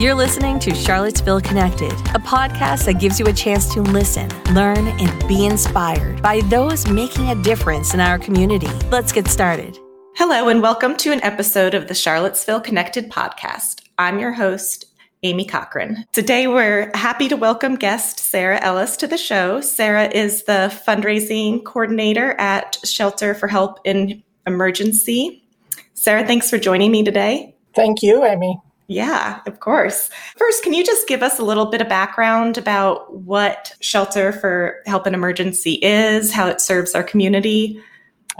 You're listening to Charlottesville Connected, a podcast that gives you a chance to listen, learn, and be inspired by those making a difference in our community. Let's get started. Hello, and welcome to an episode of the Charlottesville Connected podcast. I'm your host, Amy Cochran. Today, we're happy to welcome guest Sarah Ellis to the show. Sarah is the fundraising coordinator at Shelter for Help in Emergency. Sarah, thanks for joining me today. Thank you, Amy. Yeah, of course. First, can you just give us a little bit of background about what Shelter for Help in Emergency is, how it serves our community?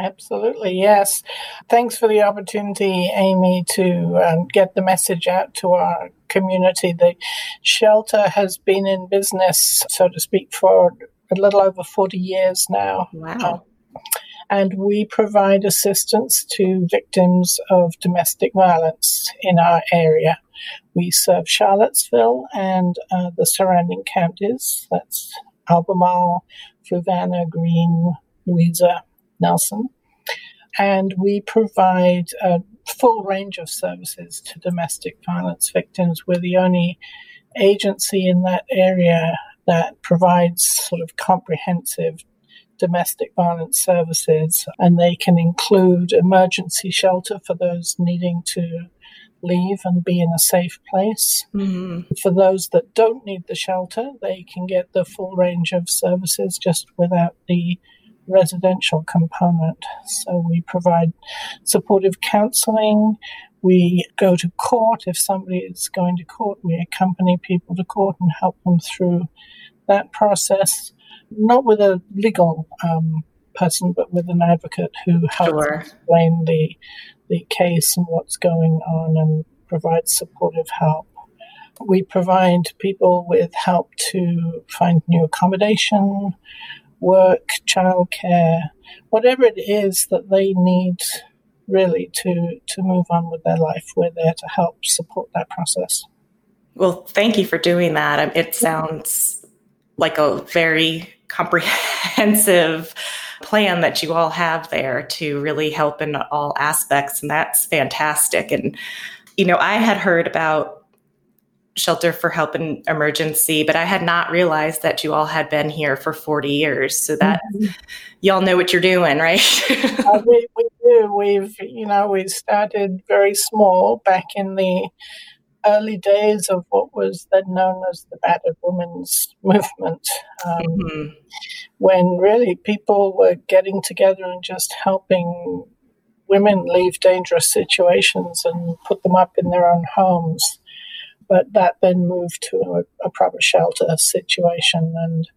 Absolutely, yes. Thanks for the opportunity, Amy, to get the message out to our community. The shelter has been in business, so to speak, for a little over 40 years now. Wow. And we provide assistance to victims of domestic violence in our area. We serve Charlottesville and the surrounding counties. That's Albemarle, Fluvanna, Greene, Louisa, Nelson. And we provide a full range of services to domestic violence victims. We're the only agency in that area that provides sort of comprehensive domestic violence services, and they can include emergency shelter for those needing to leave and be in a safe place. Mm-hmm. For those that don't need the shelter, they can get the full range of services just without the residential component. So we provide supportive counseling. We go to court. If somebody is going to court, we accompany people to court and help them through that process. Not with a legal person, but with an advocate who helps explain the case and what's going on and provides supportive help. We provide people with help to find new accommodation, work, childcare, whatever it is that they need really to move on with their life. We're there to help support that process. Well, thank you for doing that. It sounds like a very comprehensive plan that you all have there to really help in all aspects. And that's fantastic. And, you know, I had heard about Shelter for Help in Emergency, but I had not realized that you all had been here for 40 years. So that y'all know what you're doing, right? We do. We started very small back in the early days of what was then known as the battered women's movement, mm-hmm. when really people were getting together and just helping women leave dangerous situations and put them up in their own homes. But that then moved to a proper shelter situation, and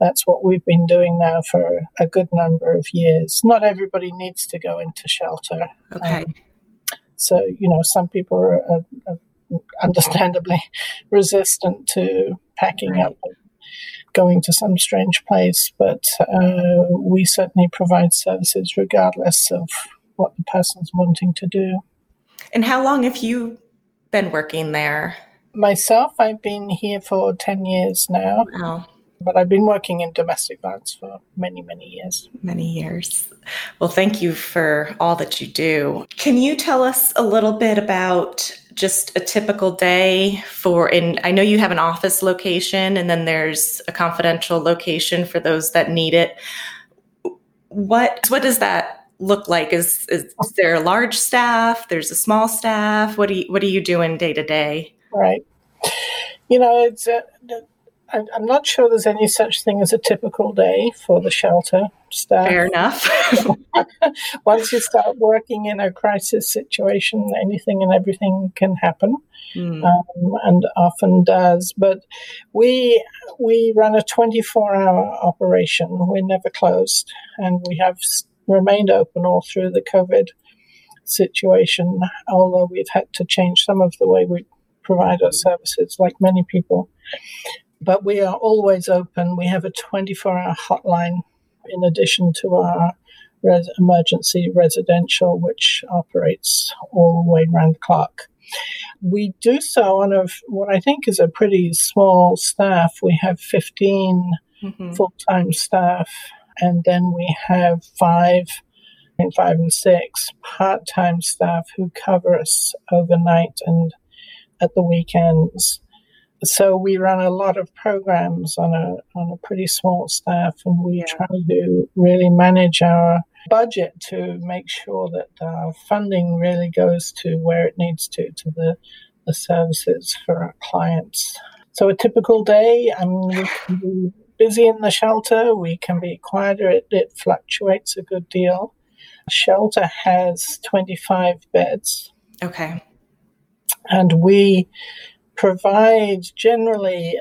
that's what we've been doing now for a good number of years. Not everybody needs to go into shelter. Okay. So, you know, some people are understandably resistant to packing up and going to some strange place, but we certainly provide services regardless of what the person's wanting to do. And how long have you been working there? Myself, I've been here for 10 years now. Wow. But I've been working in domestic violence for many, many years. Many years. Well, thank you for all that you do. Can you tell us a little bit about just a typical day and I know you have an office location and then there's a confidential location for those that need it. What does that look like? Is there a large staff? There's a small staff? What are you doing day to day? Right. You know, I'm not sure there's any such thing as a typical day for the shelter staff. Fair enough. Once you start working in a crisis situation, anything and everything can happen, and often does. But we run a 24-hour operation. We're never closed, and we have remained open all through the COVID situation, although we've had to change some of the way we provide our services, like many people. But we are always open. We have a 24-hour hotline in addition to our emergency residential, which operates all the way around the clock. We do so on what I think is a pretty small staff. We have 15 full-time staff, and then we have five and six part-time staff who cover us overnight and at the weekends. So we run a lot of programs on a pretty small staff, and we try to really manage our budget to make sure that our funding really goes to where it needs to the services for our clients. So a typical day, we can be busy in the shelter, we can be quieter, it fluctuates a good deal. The shelter has 25 beds. Okay. And we provide generally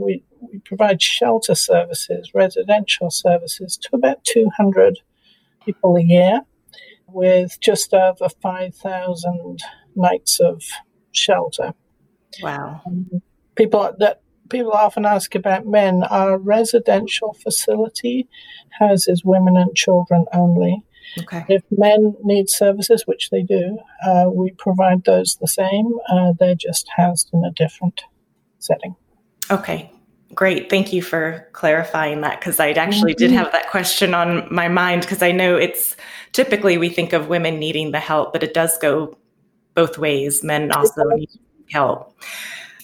we provide shelter services, residential services to about 200 people a year, with just over 5,000 nights of shelter. Wow. People often ask about men. Our residential facility houses women and children only. Okay. If men need services, which they do, we provide those the same. They're just housed in a different setting. Okay, great. Thank you for clarifying that, because I actually did have that question on my mind, because I know it's typically we think of women needing the help, but it does go both ways. Men also need help.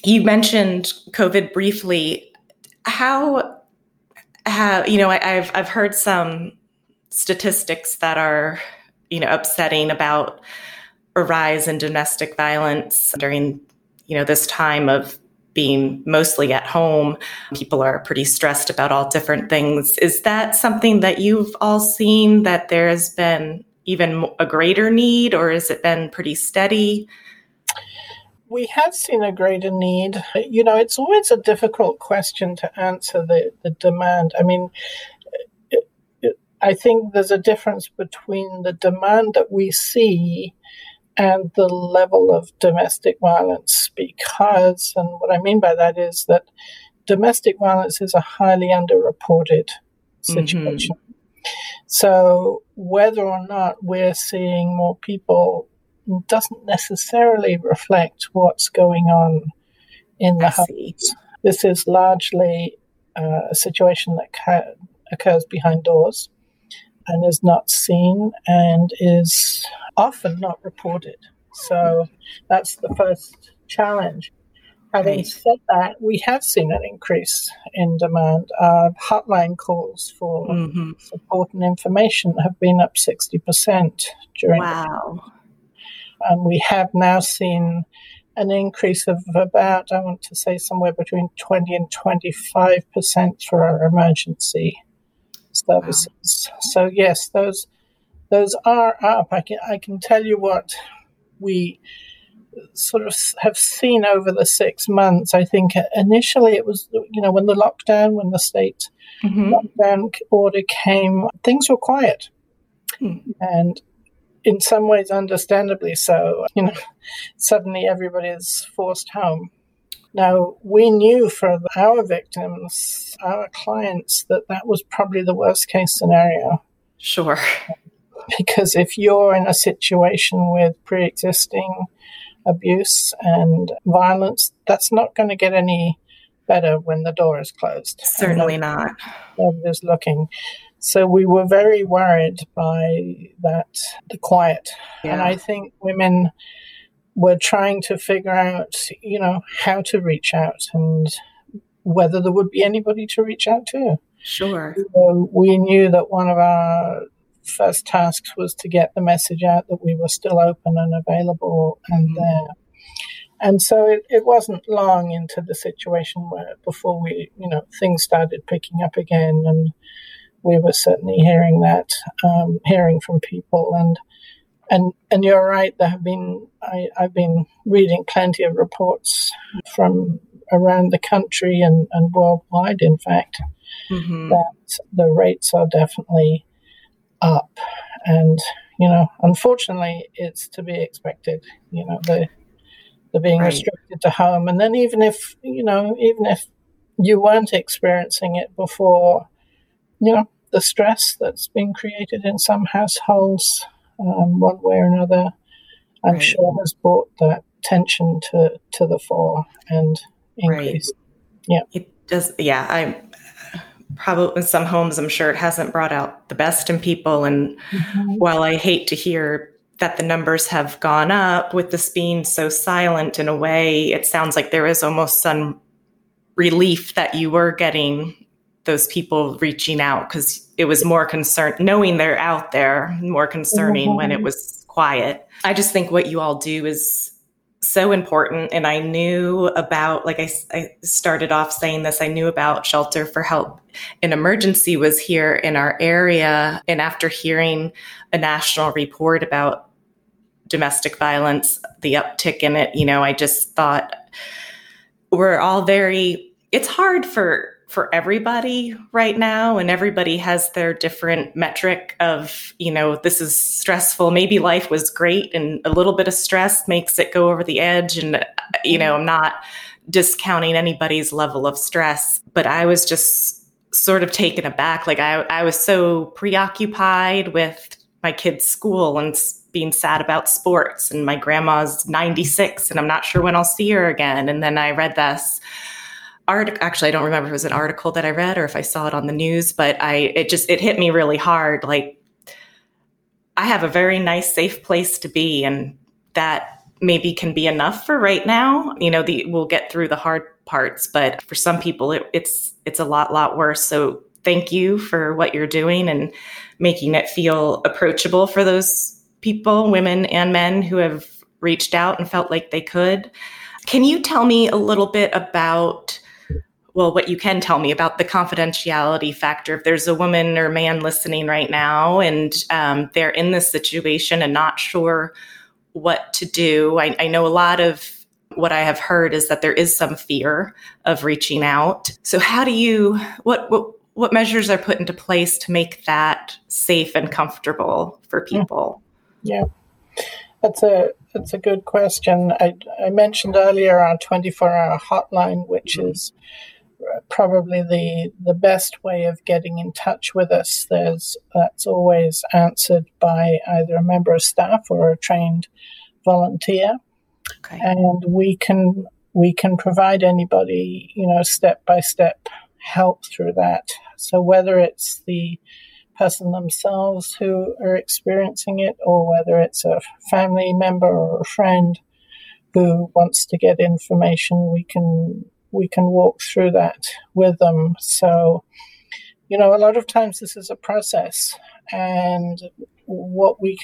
You mentioned COVID briefly. How I've heard some statistics that are, upsetting about a rise in domestic violence during, this time of being mostly at home. People are pretty stressed about all different things. Is that something that you've all seen, that there's been even a greater need, or has it been pretty steady? We have seen a greater need. It's always a difficult question to answer, the demand. I think there's a difference between the demand that we see and the level of domestic violence, and what I mean by that is that domestic violence is a highly underreported situation. Mm-hmm. So whether or not we're seeing more people doesn't necessarily reflect what's going on in the house. This is largely a situation that occurs behind doors and is not seen and is often not reported. So that's the first challenge. Having said that, we have seen an increase in demand. Our hotline calls for support and information have been up 60% during the pandemic. And we have now seen an increase of about, I want to say, somewhere between 20 and 25% for our emergency services. Wow. So yes, those are up. I can tell you what we sort of have seen over the 6 months. I think initially it was, when the lockdown, when the state lockdown order came, things were quiet, and in some ways understandably so. Suddenly everybody is forced home. Now, we knew for our victims, our clients, that was probably the worst case scenario. Sure. Because if you're in a situation with pre-existing abuse and violence, that's not going to get any better when the door is closed. Certainly not. Nobody's looking. So we were very worried by that, the quiet. Yeah. And I think women were trying to figure out, how to reach out and whether there would be anybody to reach out to. Sure. We knew that one of our first tasks was to get the message out that we were still open and available and there. And so it wasn't long into the situation before we, things started picking up again, and we were certainly hearing that, hearing from people. And you're right, there have been, I've been reading plenty of reports from around the country and worldwide, in fact, that the rates are definitely up. And, unfortunately, it's to be expected. They're being restricted to home. And then even if you weren't experiencing it before, the stress that's been created in some households, one way or another, I'm sure has brought that tension to the fore and increased. Right. Yeah, it does. Yeah, I probably in some homes, I'm sure it hasn't brought out the best in people. And while I hate to hear that the numbers have gone up with this being so silent. In a way, it sounds like there is almost some relief that you were getting those people reaching out, because it was more concerned knowing they're out there, more concerning when it was quiet. I just think what you all do is so important. And I knew about, like I started off saying this, I knew about Shelter for Help in Emergency was here in our area. And after hearing a national report about domestic violence, the uptick in it, you know, I just thought we're all very, it's hard for everybody right now, and everybody has their different metric of, you know, this is stressful. Maybe life was great and a little bit of stress makes it go over the edge. And, you know, I'm not discounting anybody's level of stress, but I was just sort of taken aback. Like I was so preoccupied with my kids' school and being sad about sports, and my grandma's 96 and I'm not sure when I'll see her again. And then I read this article, actually, I don't remember if it was an article that I read or if I saw it on the news, but it hit me really hard. Like, I have a very nice, safe place to be, and that maybe can be enough for right now. You know, we'll get through the hard parts, but for some people, it's a lot worse. So thank you for what you're doing and making it feel approachable for those people, women and men, who have reached out and felt like they could. Can you tell me a little bit about what you can tell me about the confidentiality factor? If there's a woman or man listening right now and they're in this situation and not sure what to do, I know a lot of what I have heard is that there is some fear of reaching out. So how do you, what measures are put into place to make that safe and comfortable for people? Yeah, that's a good question. I mentioned earlier our 24-hour hotline, which is probably the best way of getting in touch with us. That's always answered by either a member of staff or a trained volunteer. Okay. And we can provide anybody, you know, step-by-step help through that. So whether it's the person themselves who are experiencing it, or whether it's a family member or a friend who wants to get information, we can walk through that with them. So, you know, a lot of times this is a process, and what we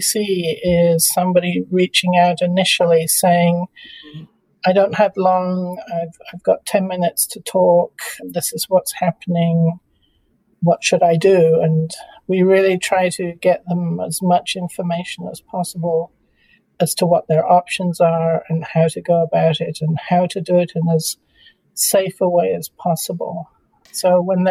see is somebody reaching out initially saying, I don't have long, I've got 10 minutes to talk, this is what's happening, what should I do? And we really try to get them as much information as possible as to what their options are and how to go about it and how to do it in as safe a way as possible. So when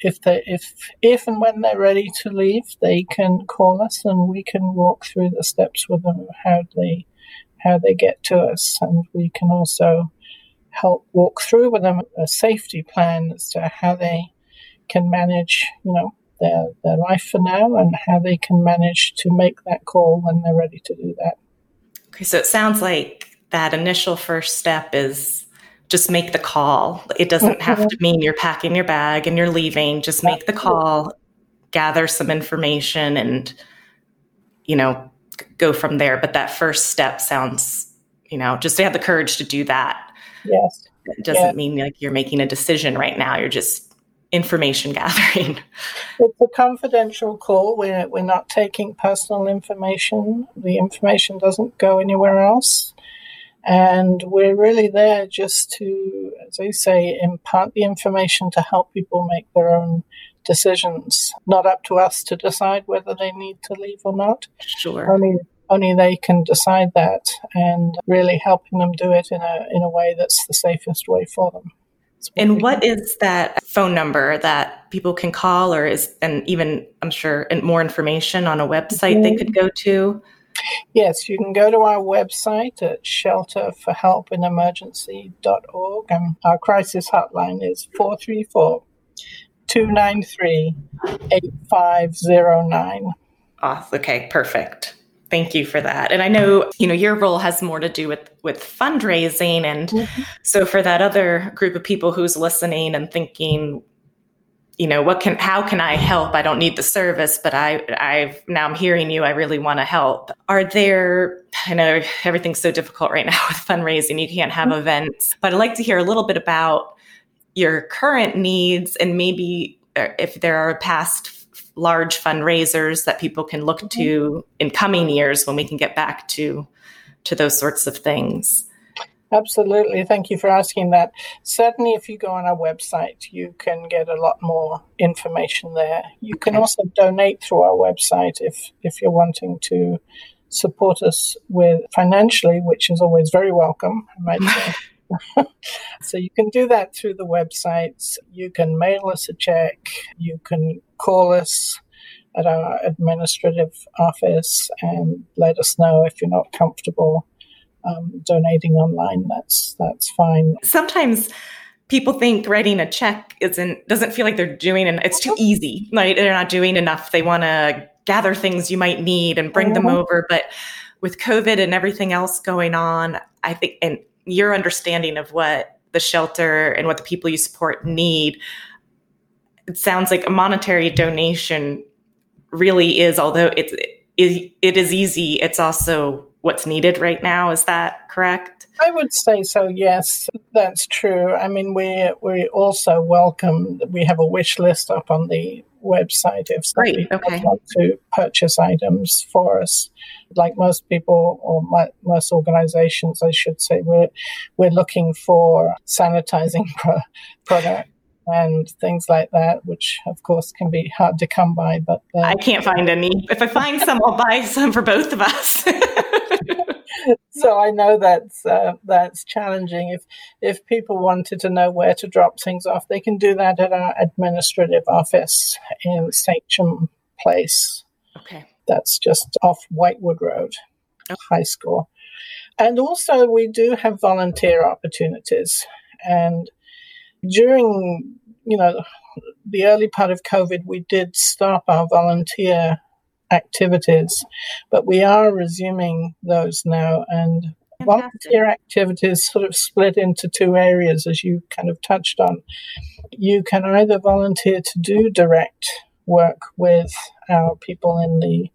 if and when they're ready to leave, they can call us and we can walk through the steps with them, how they get to us. And we can also help walk through with them a safety plan as to how they can manage, you know, their life for now, and how they can manage to make that call when they're ready to do that. Okay, so it sounds like that initial first step is just make the call. It doesn't have to mean you're packing your bag and you're leaving. Just make the call, gather some information, and, you know, go from there. But that first step sounds, you know, just to have the courage to do that. Yes. It doesn't mean like you're making a decision right now. You're just information gathering. It's a confidential call. We're not taking personal information. The information doesn't go anywhere else. And we're really there just to, as I say, impart the information to help people make their own decisions. Not up to us to decide whether they need to leave or not. Sure. Only they can decide that, and really helping them do it in a way that's the safest way for them. And what is that phone number that people can call, or I'm sure, and more information on a website they could go to? Yes, you can go to our website at shelterforhelpinemergency.org. And our crisis hotline is 434-293-8509. Oh, okay, perfect. Thank you for that. And I know, you know, your role has more to do with fundraising. And so for that other group of people who's listening and thinking, you know, how can I help? I don't need the service, but I'm hearing you. I really want to help. I know everything's so difficult right now with fundraising. You can't have events, but I'd like to hear a little bit about your current needs and maybe if there are past large fundraisers that people can look to in coming years when we can get back to those sorts of things. Absolutely. Thank you for asking that. Certainly, if you go on our website, you can get a lot more information there. You can also donate through our website if you're wanting to support us with financially, which is always very welcome, I might say. So you can do that through the websites. You can mail us a check. You can call us at our administrative office and let us know if you're not comfortable donating online. That's fine. Sometimes people think writing a check doesn't feel like they're doing, and it's too easy. Like they're not doing enough. They want to gather things you might need and bring them over. But with COVID and everything else going on, I think, and your understanding of what the shelter and what the people you support need, it sounds like a monetary donation really is, although it is easy, it's also what's needed right now. Is that correct? I would say so, yes, that's true. I mean, we also welcome, we have a wish list up on the website if somebody would like to purchase items for us. Like most people, or most organizations, I should say, we're looking for sanitizing products and things like that, which, of course, can be hard to come by. But I can't find any. If I find some, I'll buy some for both of us. So I know that's challenging. If people wanted to know where to drop things off, they can do that at our administrative office in Station Place. Okay. That's just off Whitewood Road, High School. And also we do have volunteer opportunities. And during, the early part of COVID, we did stop our volunteer activities, but we are resuming those now. And volunteer activities sort of split into two areas, as you kind of touched on. You can either volunteer to do direct work with our people in the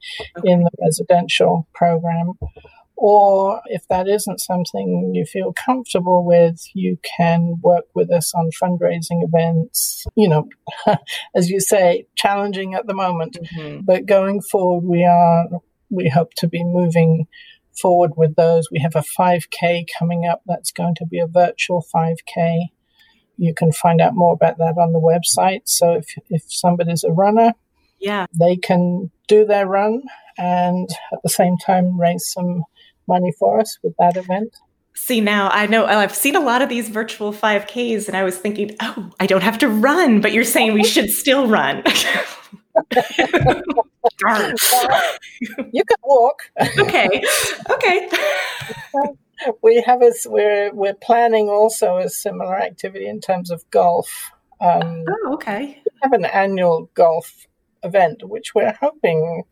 residential program, or if that isn't something you feel comfortable with, you can work with us on fundraising events. As you say, challenging at the moment, but going forward, we hope to be moving forward with those. We have a 5K coming up. That's going to be a virtual 5K. You can find out more about that on the website. So if somebody's a runner, they can do their run and at the same time raise some money for us with that event. See, now I know I've seen a lot of these virtual 5Ks and I was thinking, oh, I don't have to run, but you're saying we should still run. Darn. You can walk. Okay. We're planning also a similar activity in terms of golf. We have an annual golf event, which we're hoping,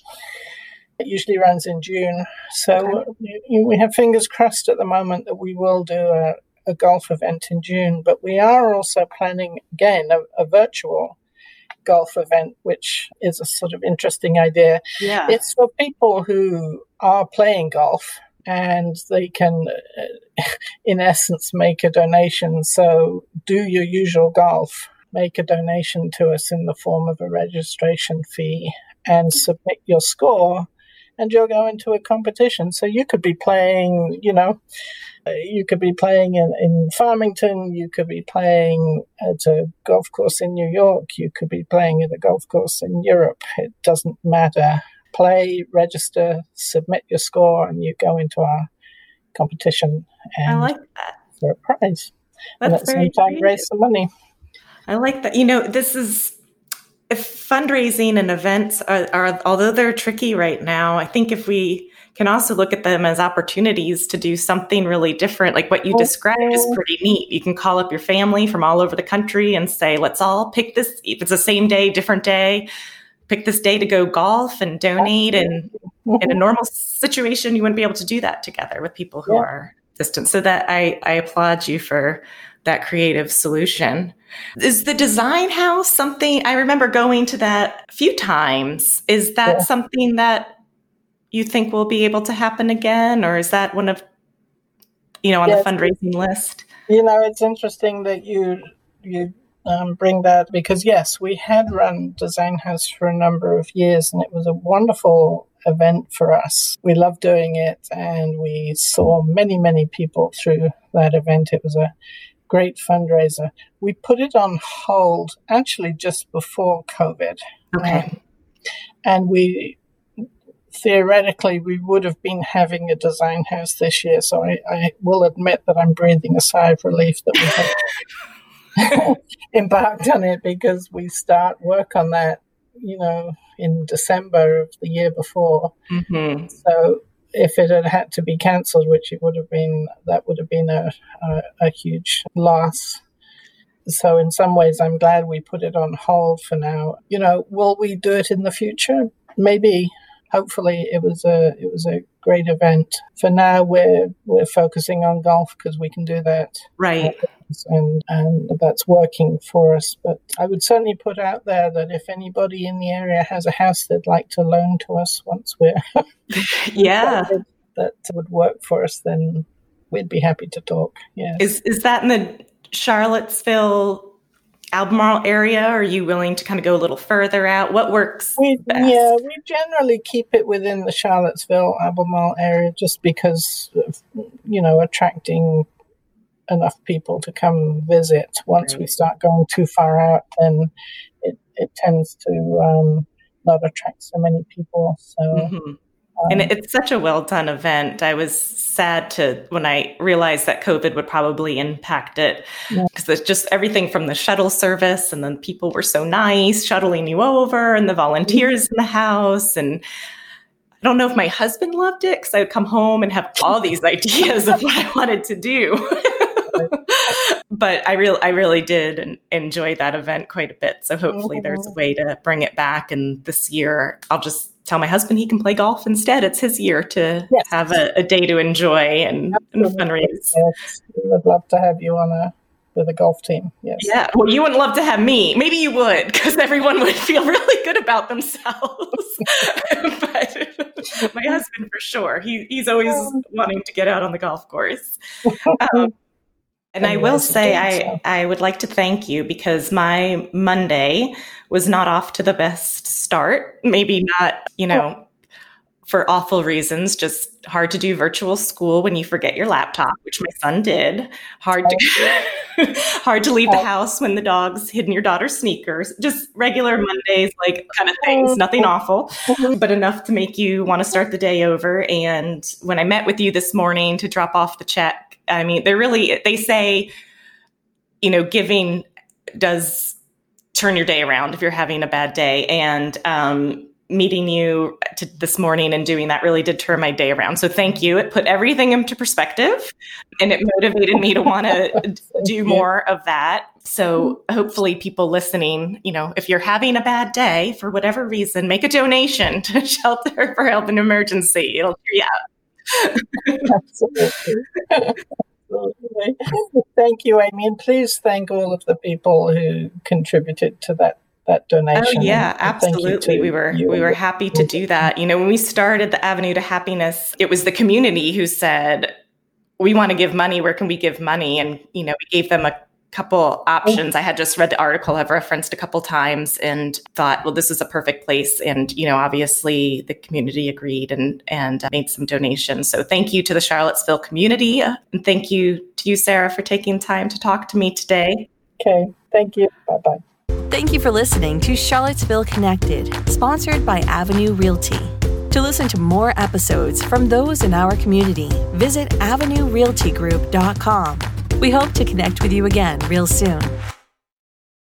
it usually runs in June. So we have fingers crossed at the moment that we will do a golf event in June, but we are also planning, again, a virtual golf event, which is a sort of interesting idea. Yeah. It's for people who are playing golf, and they can, in essence, make a donation. So do your usual golf, make a donation to us in the form of a registration fee, and submit your score, and you'll go into a competition. So you could be playing, in Farmington, you could be playing at a golf course in New York, you could be playing at a golf course in Europe. It doesn't matter. Play, register, submit your score, and you go into our competition. And I like that. For a prize. That's, and at the same time, raise some money. I like that. This is, if fundraising and events are, although they're tricky right now, I think if we can also look at them as opportunities to do something really different, like what you described is pretty neat. You can call up your family from all over the country and say, let's all pick this, if it's the same day, different day, pick this day to go golf and donate. And in a normal situation, you wouldn't be able to do that together with people who are distant. So that I applaud you for that creative solution. Is the Design House something, I remember going to that a few times. Is that something that you think will be able to happen again? Or is that one of, you know, on the fundraising list? You know, it's interesting that you bring that, because yes, we had run Design House for a number of years and it was a wonderful event for us. We loved doing it and we saw many, many people through that event. It was a great fundraiser. We put it on hold actually just before COVID. Okay. And we theoretically we would have been having a Design House this year, so I will admit that I'm breathing a sigh of relief that we have embarked on it, because we start work on that, you know, in December of the year before. Mm-hmm. So if it had to be cancelled, which it would have been, that would have been a huge loss. So in some ways, I'm glad we put it on hold for now. You know, will we do it in the future? Maybe. Hopefully, it was a great event. For now, we're focusing on golf because we can do that. Right. And that's working for us. But I would certainly put out there that if anybody in the area has a house they'd like to loan to us once we're that would work for us, then we'd be happy to talk. Yeah. Is that in the Charlottesville, Albemarle area? Are you willing to kind of go a little further out? What works best? Yeah, we generally keep it within the Charlottesville, Albemarle area just because of, you know, attracting enough people to come visit. Once we start going too far out, then it tends to not attract so many people. So. Mm-hmm. And it's such a well-done event. I was sad when I realized that COVID would probably impact it, because it's just everything from the shuttle service, and then people were so nice shuttling you over, and the volunteers in the house. And I don't know if my husband loved it, because I would come home and have all these ideas of what I wanted to do. But I really did enjoy that event quite a bit. So hopefully there's a way to bring it back. And this year I'll just tell my husband he can play golf instead. It's his year to have a day to enjoy and fundraise. Yes. We would love to have you on with a golf team. Yes. Yeah. Well, you wouldn't love to have me. Maybe you would, because everyone would feel really good about themselves. But my husband, for sure, he's always wanting to get out on the golf course. And I will say I would like to thank you, because my Monday was not off to the best start. Maybe not, you know, for awful reasons, just hard to do virtual school when you forget your laptop, which my son did. Hard to leave the house when the dog's hidden your daughter's sneakers. Just regular Mondays, like, kind of things, nothing awful, but enough to make you want to start the day over. And when I met with you this morning to drop off the check, I mean, they say, you know, giving does turn your day around if you're having a bad day. And meeting you this morning and doing that really did turn my day around. So thank you. It put everything into perspective, and it motivated me to want to do more of that. So hopefully people listening, you know, if you're having a bad day for whatever reason, make a donation to Shelter for Help in Emergency. It'll cheer you out. Absolutely. Thank you, Amy, and please thank all of the people who contributed to that donation. Oh yeah, absolutely. We were happy to do that. You know, when we started the Avenue to Happiness, it was the community who said, "We want to give money. Where can we give money?" And you know, we gave them a couple options. I had just read the article I've referenced a couple times and thought, well, this is a perfect place. And, you know, obviously the community agreed and made some donations. So thank you to the Charlottesville community. And thank you to you, Sarah, for taking time to talk to me today. Okay. Thank you. Bye-bye. Thank you for listening to Charlottesville Connected, sponsored by Avenue Realty. To listen to more episodes from those in our community, visit avenuerealtygroup.com. We hope to connect with you again real soon.